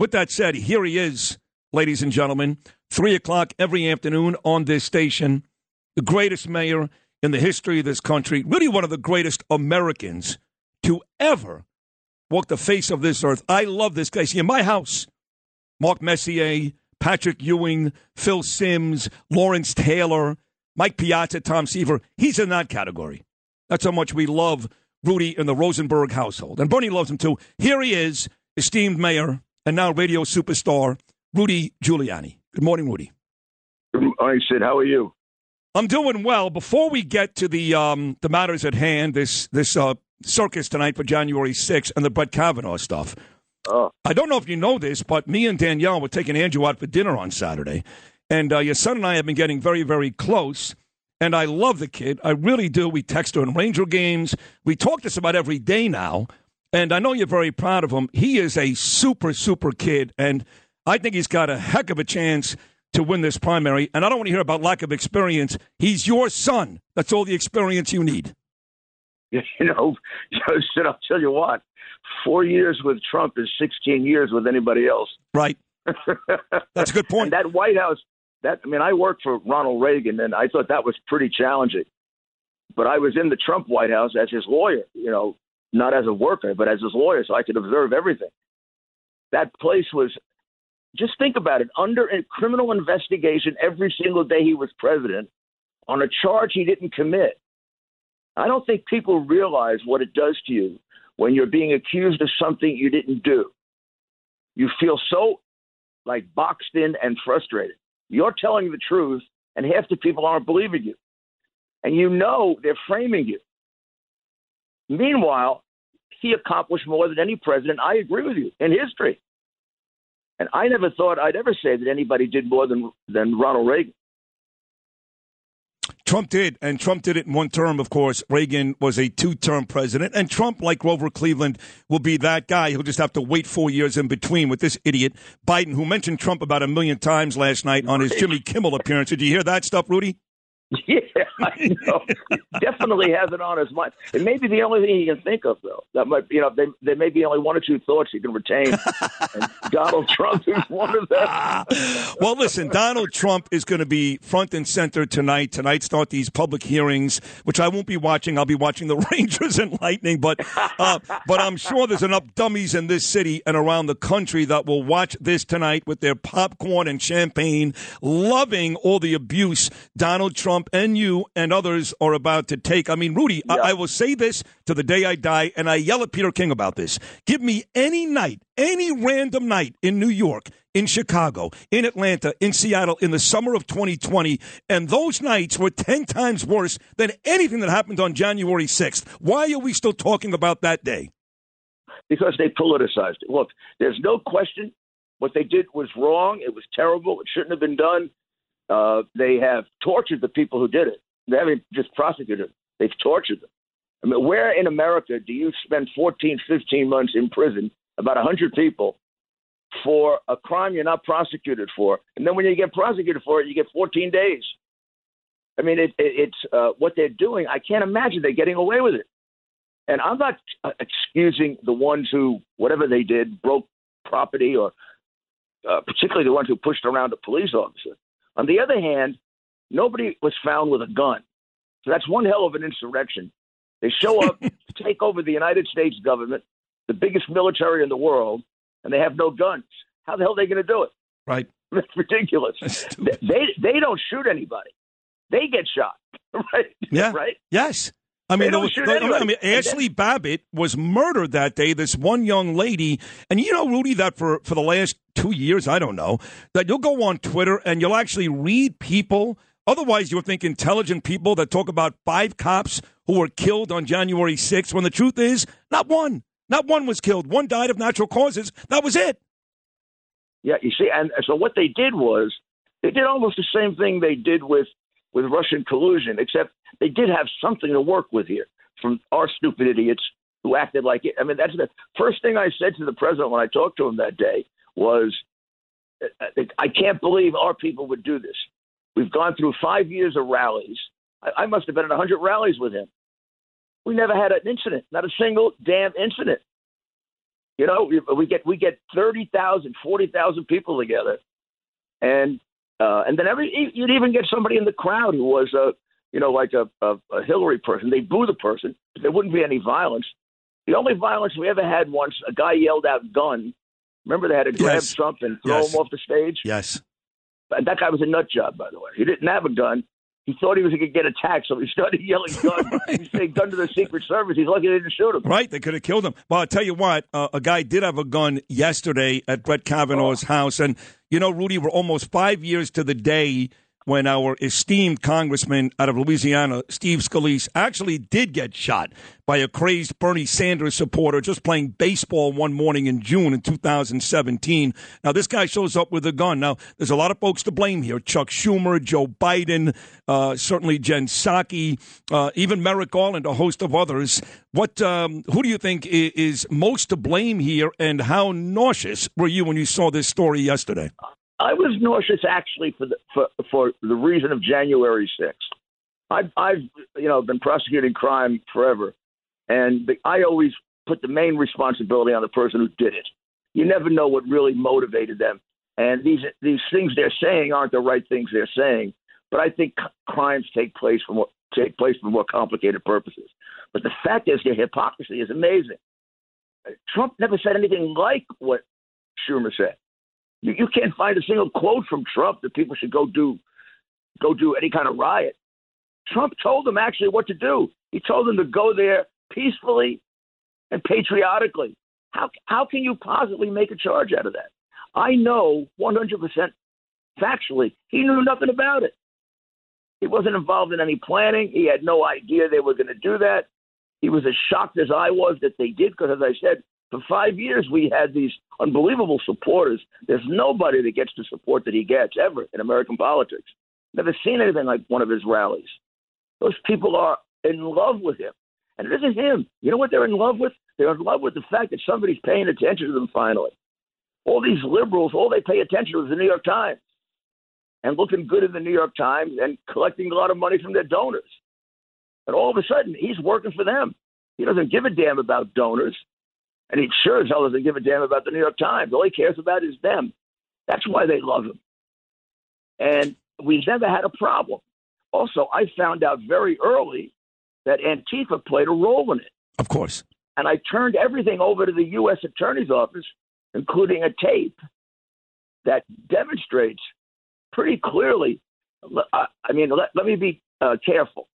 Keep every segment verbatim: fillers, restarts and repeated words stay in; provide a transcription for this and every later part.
With that said, here he is, ladies and gentlemen, three o'clock every afternoon on this station, the greatest mayor in the history of this country, really one of the greatest Americans to ever walk the face of this earth. I love this guy. See, in my house, Mark Messier, Patrick Ewing, Phil Sims, Lawrence Taylor, Mike Piazza, Tom Seaver, he's in that category. That's how much we love Rudy and the Rosenberg household. And Bernie loves him too. Here he is, esteemed mayor and now radio superstar, Rudy Giuliani. Good morning, Rudy. Good morning, Sid. How are you? I'm doing well. Before we get to the um, the matters at hand, this this uh, circus tonight for January sixth and the Brett Kavanaugh stuff. Oh. I don't know if you know this, but me and Danielle were taking Andrew out for dinner on Saturday. And uh, your son and I have been getting very, very close. And I love the kid. I really do. We text her in Ranger games. We talk this about every day now. And I know you're very proud of him. He is a super, super kid, and I think he's got a heck of a chance to win this primary. And I don't want to hear about lack of experience. He's your son. That's all the experience you need. You know, Sid, I'll tell you what, four years with Trump is sixteen years with anybody else. Right. That's a good point. And that White House, that I mean, I worked for Ronald Reagan, and I thought that was pretty challenging. But I was in the Trump White House as his lawyer, you know, not as a worker, but as his lawyer, so I could observe everything. That place was, just think about it, under a criminal investigation every single day he was president on a charge he didn't commit. I don't think people realize what it does to you when you're being accused of something you didn't do. You feel so, like, boxed in and frustrated. You're telling the truth, and half the people aren't believing you. And you know they're framing you. Meanwhile, he accomplished more than any president, I agree with you, in history. And I never thought I'd ever say that anybody did more than, than Ronald Reagan. Trump did, and Trump did it in one term, of course. Reagan was a two-term president, and Trump, like Grover Cleveland, will be that guy who'll just have to wait four years in between with this idiot Biden, who mentioned Trump about a million times last night on his Jimmy Kimmel appearance. Did you hear that stuff, Rudy? Yeah, I know. Definitely has it on his mind. It may be the only thing he can think of, though. That might, you know, they, there may be only one or two thoughts he can retain. And Donald Trump is one of them. Well, listen, Donald Trump is going to be front and center tonight. Tonight start these public hearings, which I won't be watching. I'll be watching the Rangers and Lightning. But, uh, but I'm sure there's enough dummies in this city and around the country that will watch this tonight with their popcorn and champagne, loving all the abuse Donald Trump and you and others are about to take. I mean, Rudy, yeah. I-, I will say this to the day I die, and I yell at Peter King about this. Give me any night, any random night in New York, in Chicago, in Atlanta, in Seattle, in the summer of twenty twenty, and those nights were ten times worse than anything that happened on January sixth. Why are we still talking about that day? Because they politicized it. Look, there's no question what they did was wrong. It was terrible. It shouldn't have been done. Uh, they have tortured the people who did it. They haven't just prosecuted them. They've tortured them. I mean, where in America do you spend fourteen, fifteen months in prison, about one hundred people, for a crime you're not prosecuted for? And then when you get prosecuted for it, you get fourteen days. I mean, it, it, it's uh, what they're doing. I can't imagine they're getting away with it. And I'm not uh, excusing the ones who, whatever they did, broke property or uh, particularly the ones who pushed around a police officer. On the other hand, nobody was found with a gun. So that's one hell of an insurrection. They show up, take over the United States government, the biggest military in the world, and they have no guns. How the hell are they going to do it? Right. It's ridiculous. They, they they don't shoot anybody. They get shot. Right? Yeah. Right? Yes. I mean, those, those, I mean, Ashley Babbitt was murdered that day, this one young lady. And you know, Rudy, that for, for the last two years, I don't know, that you'll go on Twitter and you'll actually read people. Otherwise, you'll think intelligent people that talk about five cops who were killed on January sixth, when the truth is not one. Not one was killed. One died of natural causes. That was it. Yeah, you see, and so what they did was they did almost the same thing they did with with Russian collusion, except they did have something to work with here from our stupid idiots who acted like it. I mean, that's the first thing I said to the president when I talked to him that day was, I can't believe our people would do this. We've gone through five years of rallies. I, I must have been in one hundred rallies with him. We never had an incident, not a single damn incident. You know, we get we get thirty thousand, forty thousand people together. And uh, and then every you'd even get somebody in the crowd who was, a, you know, like a, a, a Hillary person. They boo the person. But there wouldn't be any violence. The only violence we ever had once, a guy yelled out gun. Remember they had to grab yes. Trump and throw yes. him off the stage? Yes. And that guy was a nut job, by the way. He didn't have a gun. He thought he was going to get attacked, so he started yelling gun. Right. He said gun to the Secret Service. He's lucky they didn't shoot him. Right, they could have killed him. Well, I'll tell you what, uh, a guy did have a gun yesterday at Brett Kavanaugh's oh. house. And, you know, Rudy, we're almost five years to the day when our esteemed congressman out of Louisiana, Steve Scalise, actually did get shot by a crazed Bernie Sanders supporter just playing baseball one morning in June in two thousand seventeen. Now, this guy shows up with a gun. Now, there's a lot of folks to blame here. Chuck Schumer, Joe Biden, uh, certainly Jen Psaki, uh, even Merrick Garland, a host of others. What? Um, who do you think is most to blame here, and how nauseous were you when you saw this story yesterday? I was nauseous, actually, for the for, for the reason of January sixth. I've, I've, you know, been prosecuting crime forever, and the, I always put the main responsibility on the person who did it. You never know what really motivated them, and these these things they're saying aren't the right things they're saying. But I think c- crimes take place for more, take place for more complicated purposes. But the fact is, their hypocrisy is amazing. Trump never said anything like what Schumer said. You, you can't find a single quote from Trump that people should go do, go do any kind of riot. Trump told them actually what to do. He told them to go there peacefully and patriotically. How how can you possibly make a charge out of that? I know one hundred percent factually he knew nothing about it. He wasn't involved in any planning. He had no idea they were going to do that. He was as shocked as I was that they did, because as I said, for five years, we had these unbelievable supporters. There's nobody that gets the support that he gets ever in American politics. Never seen anything like one of his rallies. Those people are in love with him. And it isn't him. You know what they're in love with? They're in love with the fact that somebody's paying attention to them finally. All these liberals, all they pay attention to is the New York Times and looking good in the New York Times and collecting a lot of money from their donors. And all of a sudden, he's working for them. He doesn't give a damn about donors. And he sure as hell doesn't give a damn about the New York Times. All he cares about is them. That's why they love him. And we've never had a problem. Also, I found out very early that Antifa played a role in it. Of course. And I turned everything over to the U S Attorney's Office, including a tape that demonstrates pretty clearly, I mean, let, let me be uh, careful,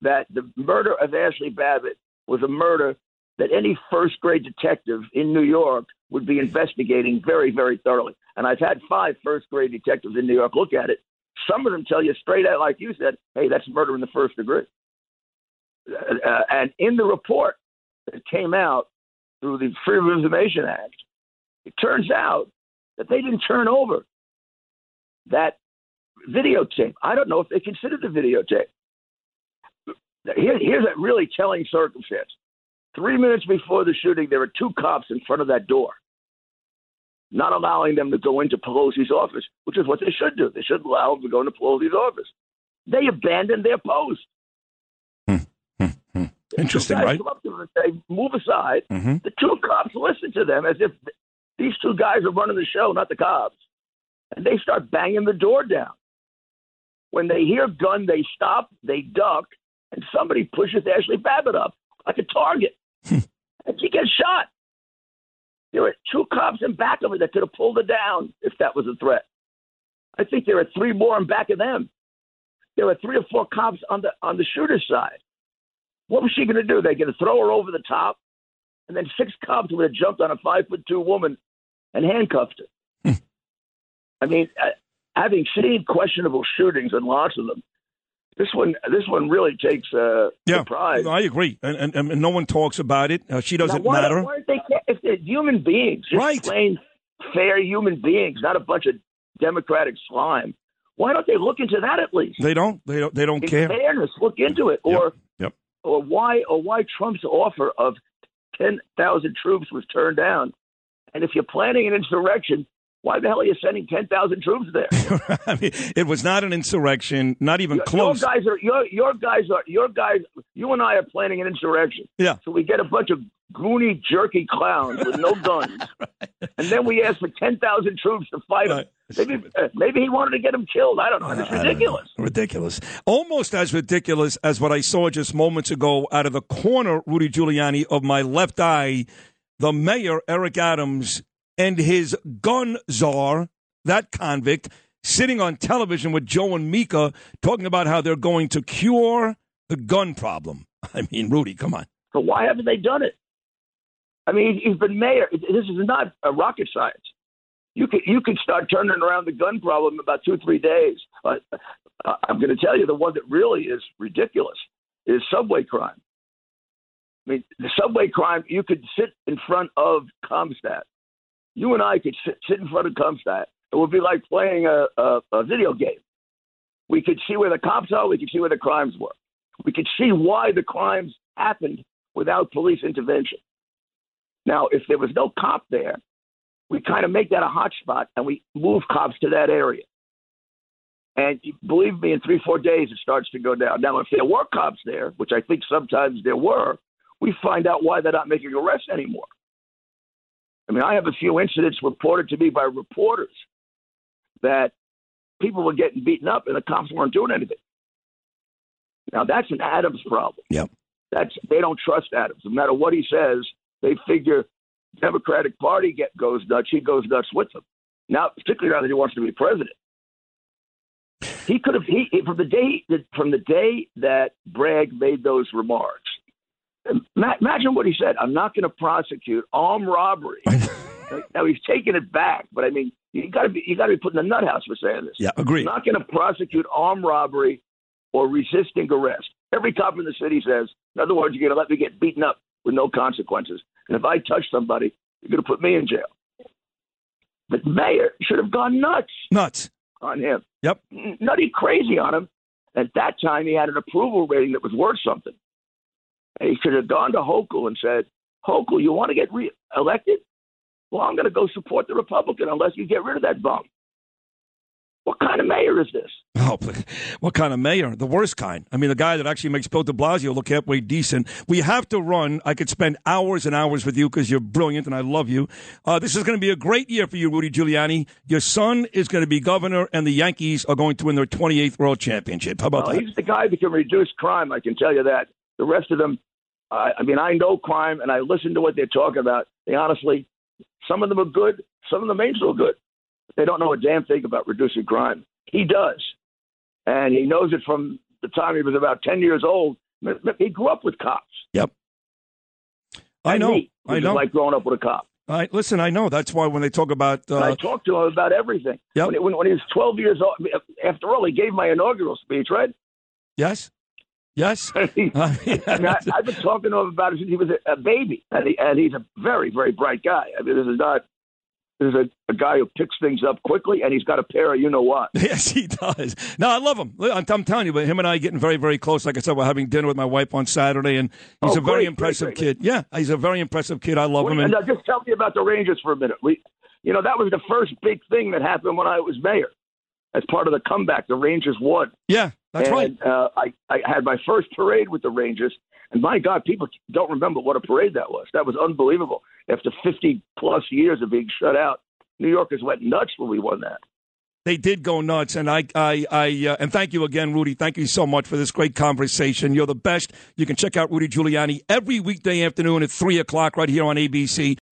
that the murder of Ashley Babbitt was a murder that any first-grade detective in New York would be investigating very, very thoroughly. And I've had five first-grade detectives in New York look at it. Some of them tell you straight out, like you said, hey, that's murder in the first degree. Uh, and in the report that came out through the Freedom of Information Act, it turns out that they didn't turn over that videotape. I don't know if they considered the videotape. Here, here's a really telling circumstance. Three minutes before the shooting, there were two cops in front of that door, not allowing them to go into Pelosi's office, which is what they should do. They should allow them to go into Pelosi's office. They abandoned their post. Hmm, hmm, hmm. Interesting, right? Come up to them and say, move aside. Mm-hmm. The two cops listen to them as if these two guys are running the show, not the cops. And they start banging the door down. When they hear gun, they stop, they duck, and somebody pushes Ashley Babbitt up like a target. And she gets shot. There were two cops in back of her that could have pulled her down if that was a threat. I think there are three more in back of them. There were three or four cops on the on the shooter's side. What was she going to do? They're going to throw her over the top, and then six cops would have jumped on a five foot two woman and handcuffed her. I mean, having seen questionable shootings and lots of them, This one, this one really takes uh, yeah, surprise. I agree, and, and and no one talks about it. Uh, she doesn't now, why, matter. Why aren't they, if they're human beings, just right? Plain fair human beings, not a bunch of Democratic slime. Why don't they look into that at least? They don't. They don't. They don't In care. Fairness, look into it, or yep. Yep. or why or why Trump's offer of ten thousand troops was turned down. And if you're planning an insurrection, why the hell are you sending ten thousand troops there? I mean, it was not an insurrection, not even your, close. Your guys are your your guys are your guys. You and I are planning an insurrection. Yeah. So we get a bunch of goony, jerky clowns with no guns, right. And then we ask for ten thousand troops to fight right. him. Maybe, maybe he wanted to get him killed. I don't know. It's ridiculous. Ridiculous. Almost as ridiculous as what I saw just moments ago out of the corner, Rudy Giuliani, of my left eye. The mayor, Eric Adams, and his gun czar, that convict, sitting on television with Joe and Mika talking about how they're going to cure the gun problem. I mean, Rudy, come on. But why haven't they done it? I mean, he's been mayor. This is not a rocket science. You could you could start turning around the gun problem in about two, three days. Uh, I'm going to tell you the one that really is ridiculous is subway crime. I mean, the subway crime, you could sit in front of Comstat. You and I could sit, sit in front of Comstat. It would be like playing a, a, a video game. We could see where the cops are. We could see where the crimes were. We could see why the crimes happened without police intervention. Now, if there was no cop there, we kind of make that a hot spot, and we move cops to that area. And believe me, in three, four days, it starts to go down. Now, if there were cops there, which I think sometimes there were, we find out why they're not making arrests anymore. I mean, I have a few incidents reported to me by reporters that people were getting beaten up and the cops weren't doing anything. Now, that's an Adams problem. Yep. That's they don't trust Adams. No matter what he says, they figure Democratic Party get, goes nuts. He goes nuts with them. Now, particularly now that he wants to be president. He could have he from the day from the day that Bragg made those remarks. Imagine what he said. I'm not going to prosecute armed robbery. Now he's taking it back, but I mean, you got to be you got to be put in the nut house for saying this. Yeah, agreed. I'm not going to prosecute armed robbery or resisting arrest. Every cop in the city says, in other words, you're going to let me get beaten up with no consequences, and if I touch somebody, you're going to put me in jail. The mayor should have gone nuts, nuts on him. Yep, nutty crazy on him. At that time, he had an approval rating that was worth something. And he should have gone to Hochul and said, Hochul, you want to get re-elected? Well, I'm going to go support the Republican unless you get rid of that bum. What kind of mayor is this? Oh, what kind of mayor? The worst kind. I mean, the guy that actually makes Bill de Blasio look halfway decent. We have to run. I could spend hours and hours with you because you're brilliant and I love you. Uh, this is going to be a great year for you, Rudy Giuliani. Your son is going to be governor and the Yankees are going to win their twenty-eighth World Championship. How about well, that? He's the guy that can reduce crime, I can tell you that. The rest of them, uh, I mean, I know crime, and I listen to what they're talking about. They honestly, some of them are good, some of them ain't so good. They don't know a damn thing about reducing crime. He does, and he knows it from the time he was about ten years old. He grew up with cops. Yep, I know. Me, I know. Like growing up with a cop. All right, listen, I know. That's why when they talk about, uh, I talked to him about everything. Yep. When, when, when he was twelve years old, after all, he gave my inaugural speech, right? Yes. Yes. I mean, I, I've been talking to him about it since he was a, a baby, and, he, and he's a very, very bright guy. I mean, this is not this is a, a guy who picks things up quickly, and he's got a pair of you-know-what. Yes, he does. No, I love him. I'm, I'm telling you, but him and I are getting very, very close. Like I said, we're having dinner with my wife on Saturday, and he's oh, a very great, impressive great, great. kid. Yeah, he's a very impressive kid. I love Wait, him. And now just tell me about the Rangers for a minute. We, you know, that was the first big thing that happened when I was mayor. As part of the comeback, the Rangers won. Yeah. That's and, right. Uh, I, I had my first parade with the Rangers, and my God, people don't remember what a parade that was. That was unbelievable. After fifty-plus years of being shut out, New Yorkers went nuts when we won that. They did go nuts, and I, I, I, uh, and thank you again, Rudy. Thank you so much for this great conversation. You're the best. You can check out Rudy Giuliani every weekday afternoon at three o'clock right here on A B C.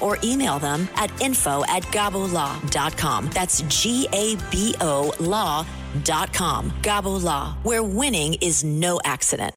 or or email them at info at gabolaw dot com. That's G A B O law dot com. Gabu Law, where winning is no accident.